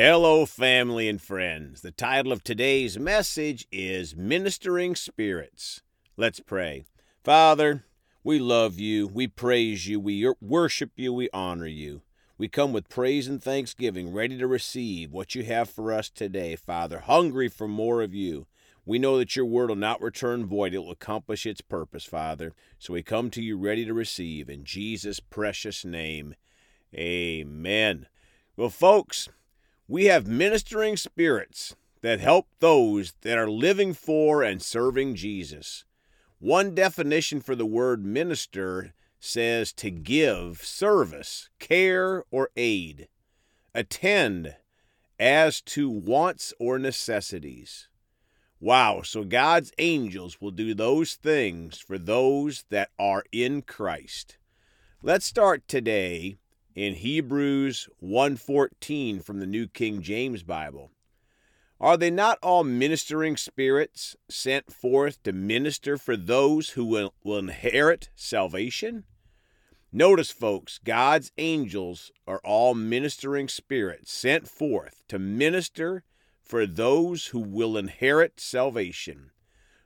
Hello, family and friends. The title of today's message is Ministering Spirits. Let's pray. Father, we love you, we praise you, we worship you, we honor you. We come with praise and thanksgiving, ready to receive what you have for us today, Father, hungry for more of you. We know that your word will not return void. It will accomplish its purpose, Father. So we come to you ready to receive. In Jesus' precious name, amen. Well, folks, we have ministering spirits that help those that are living for and serving Jesus. One definition for the word minister says to give service, care, or aid, attend as to wants or necessities. Wow, so God's angels will do those things for those that are in Christ. Let's start today in Hebrews 1:14 from the New King James Bible. Are they not all ministering spirits sent forth to minister for those who will inherit salvation? Notice, folks, God's angels are all ministering spirits sent forth to minister for those who will inherit salvation.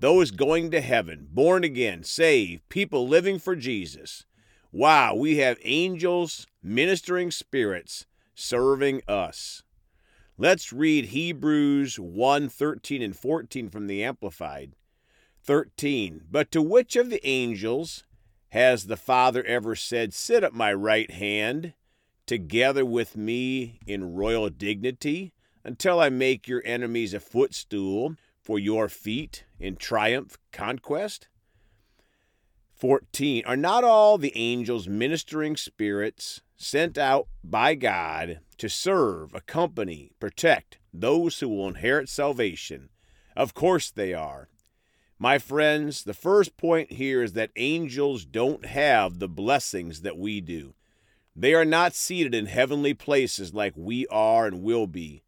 Those going to heaven, born again, saved, people living for Jesus. Wow, we have angels, ministering spirits, serving us. Let's read Hebrews 1:13 and 14 from the Amplified. 13, but to which of the angels has the Father ever said, sit at my right hand, together with me in royal dignity, until I make your enemies a footstool for your feet in triumph conquest? 14, are not all the angels ministering spirits sent out by God to serve, accompany, protect those who will inherit salvation? Of course they are. My friends, the first point here is that angels don't have the blessings that we do. They are not seated in heavenly places like we are and will be.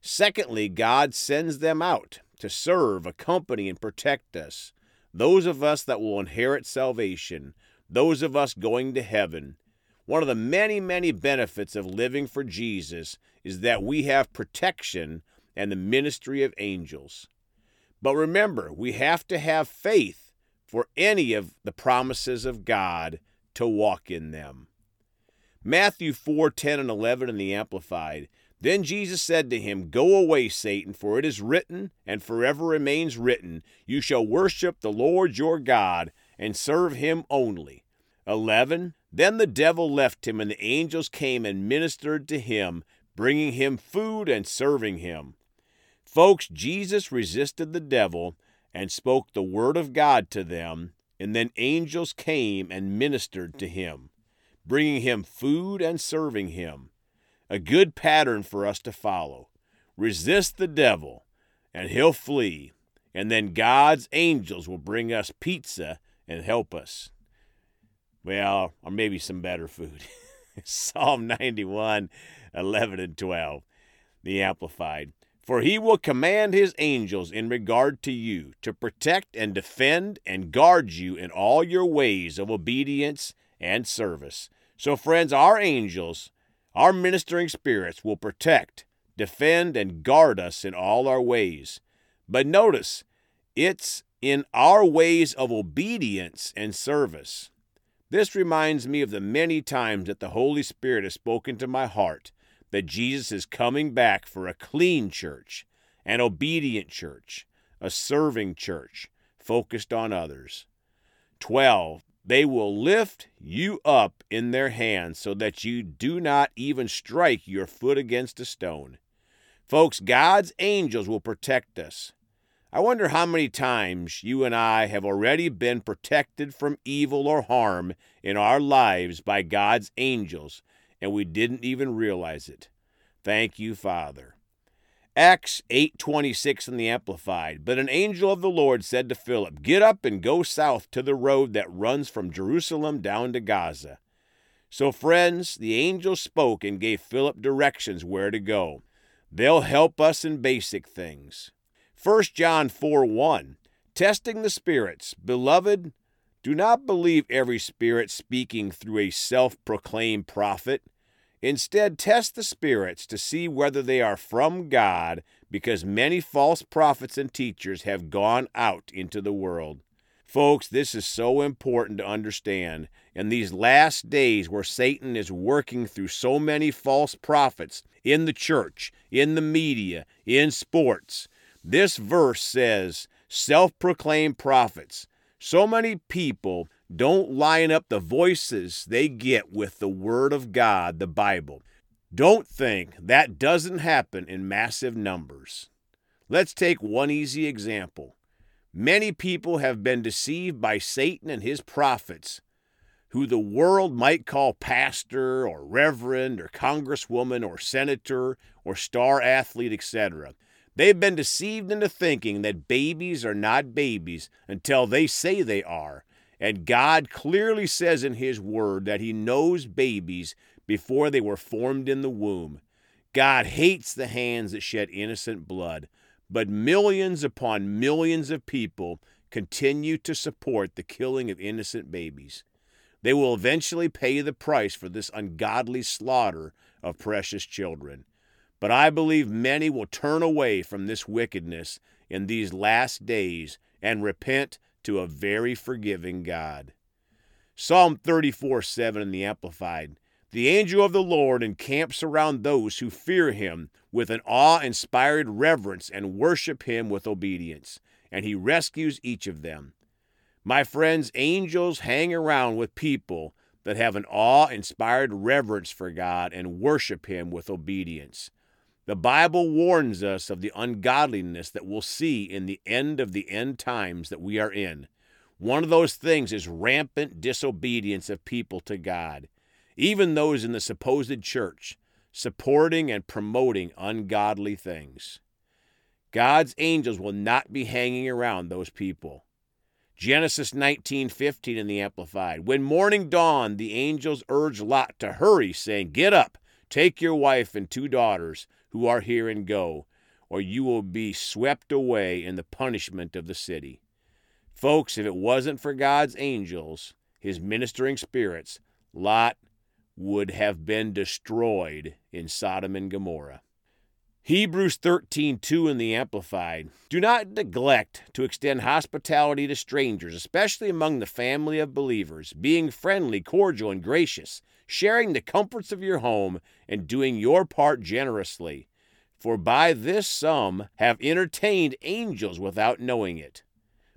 Secondly, God sends them out to serve, accompany, and protect us. Those of us that will inherit salvation, those of us going to heaven. One of the many, many benefits of living for Jesus is that we have protection and the ministry of angels. But remember, we have to have faith for any of the promises of God to walk in them. Matthew 4:10 and 11 in the Amplified. Then Jesus said to him, go away, Satan, for it is written, and forever remains written, you shall worship the Lord your God and serve him only. 11. Then the devil left him, and the angels came and ministered to him, bringing him food and serving him. Folks, Jesus resisted the devil and spoke the word of God to them, and then angels came and ministered to him, bringing him food and serving him. A good pattern for us to follow. Resist the devil, and he'll flee, and then God's angels will bring us pizza and help us. Well, or maybe some better food. Psalm 91, 11 and 12, the Amplified. For he will command his angels in regard to you to protect and defend and guard you in all your ways of obedience and service. So, friends, our angels, our ministering spirits will protect, defend, and guard us in all our ways. But notice, it's in our ways of obedience and service. This reminds me of the many times that the Holy Spirit has spoken to my heart that Jesus is coming back for a clean church, an obedient church, a serving church focused on others. 12. They will lift you up in their hands so that you do not even strike your foot against a stone. Folks, God's angels will protect us. I wonder how many times you and I have already been protected from evil or harm in our lives by God's angels, and we didn't even realize it. Thank you, Father. Acts 8:26 in the Amplified. But an angel of the Lord said to Philip, get up and go south to the road that runs from Jerusalem down to Gaza. So, friends, the angel spoke and gave Philip directions where to go. They'll help us in basic things. 1 John 4:1, testing the spirits. Beloved, do not believe every spirit speaking through a self-proclaimed prophet. Instead, test the spirits to see whether they are from God, because many false prophets and teachers have gone out into the world. Folks, this is so important to understand. In these last days where Satan is working through so many false prophets in the church, in the media, in sports, this verse says, self-proclaimed prophets. So many people don't line up the voices they get with the Word of God, the Bible. Don't think that doesn't happen in massive numbers. Let's take one easy example. Many people have been deceived by Satan and his prophets, who the world might call pastor or reverend or congresswoman or senator or star athlete, etc. They've been deceived into thinking that babies are not babies until they say they are. And God clearly says in His Word that He knows babies before they were formed in the womb. God hates the hands that shed innocent blood, but millions upon millions of people continue to support the killing of innocent babies. They will eventually pay the price for this ungodly slaughter of precious children. But I believe many will turn away from this wickedness in these last days and repent to a very forgiving God. Psalm 34:7 in the Amplified. The angel of the Lord encamps around those who fear him with an awe-inspired reverence and worship him with obedience, and he rescues each of them. My friends, angels hang around with people that have an awe-inspired reverence for God and worship him with obedience. The Bible warns us of the ungodliness that we'll see in the end of the end times that we are in. One of those things is rampant disobedience of people to God, even those in the supposed church, supporting and promoting ungodly things. God's angels will not be hanging around those people. Genesis 19:15 in the Amplified. When morning dawned, the angels urged Lot to hurry, saying, "Get up, take your wife and 2 daughters, who are here and go, or you will be swept away in the punishment of the city." Folks, if it wasn't for God's angels, his ministering spirits, Lot would have been destroyed in Sodom and Gomorrah. Hebrews 13:2 in the Amplified. Do not neglect to extend hospitality to strangers, especially among the family of believers, being friendly, cordial, and gracious, sharing the comforts of your home, and doing your part generously. For by this some have entertained angels without knowing it.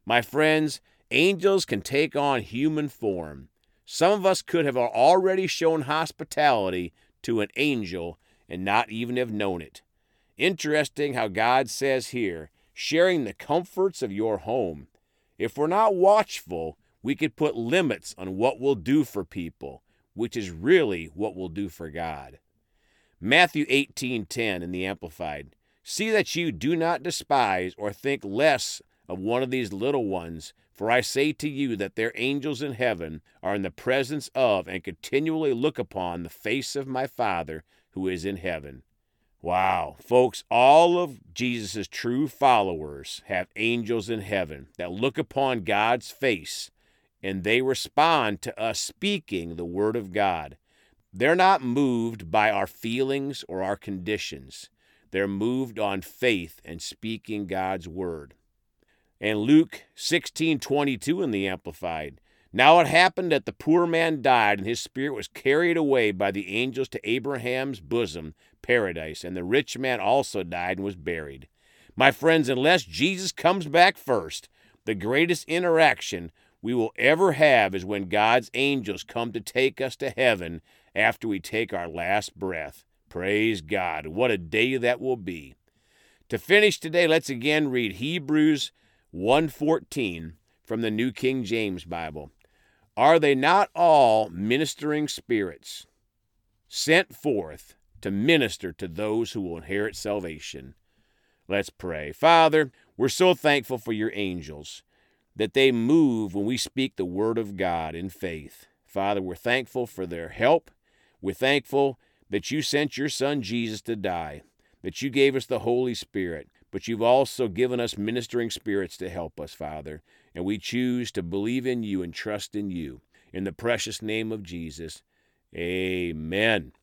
My friends, angels can take on human form. Some of us could have already shown hospitality to an angel and not even have known it. Interesting how God says here, sharing the comforts of your home. If we're not watchful, we could put limits on what we'll do for people, which is really what we'll do for God. Matthew 18:10 in the Amplified. See that you do not despise or think less of one of these little ones, for I say to you that their angels in heaven are in the presence of and continually look upon the face of my Father who is in heaven. Wow, folks, all of Jesus' true followers have angels in heaven that look upon God's face, and they respond to us speaking the Word of God. They're not moved by our feelings or our conditions. They're moved on faith and speaking God's Word. And Luke 16:22 in the Amplified. Now it happened that the poor man died, and his spirit was carried away by the angels to Abraham's bosom, paradise, and the rich man also died and was buried. My friends, unless Jesus comes back first, the greatest interaction we will ever have is when God's angels come to take us to heaven after we take our last breath. Praise God. What a day that will be. To finish today, let's again read Hebrews 1:14 from the New King James Bible. Are they not all ministering spirits sent forth to minister to those who will inherit salvation? Let's pray. Father, we're so thankful for your angels, that they move when we speak the Word of God in faith. Father, we're thankful for their help. We're thankful that you sent your Son Jesus to die, that you gave us the Holy Spirit, but you've also given us ministering spirits to help us, Father, and we choose to believe in you and trust in you. In the precious name of Jesus, amen.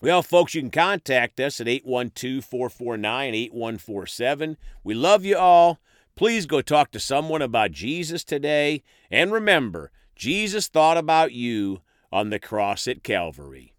Well, folks, you can contact us at 812-449-8147. We love you all. Please go talk to someone about Jesus today. And remember, Jesus thought about you on the cross at Calvary.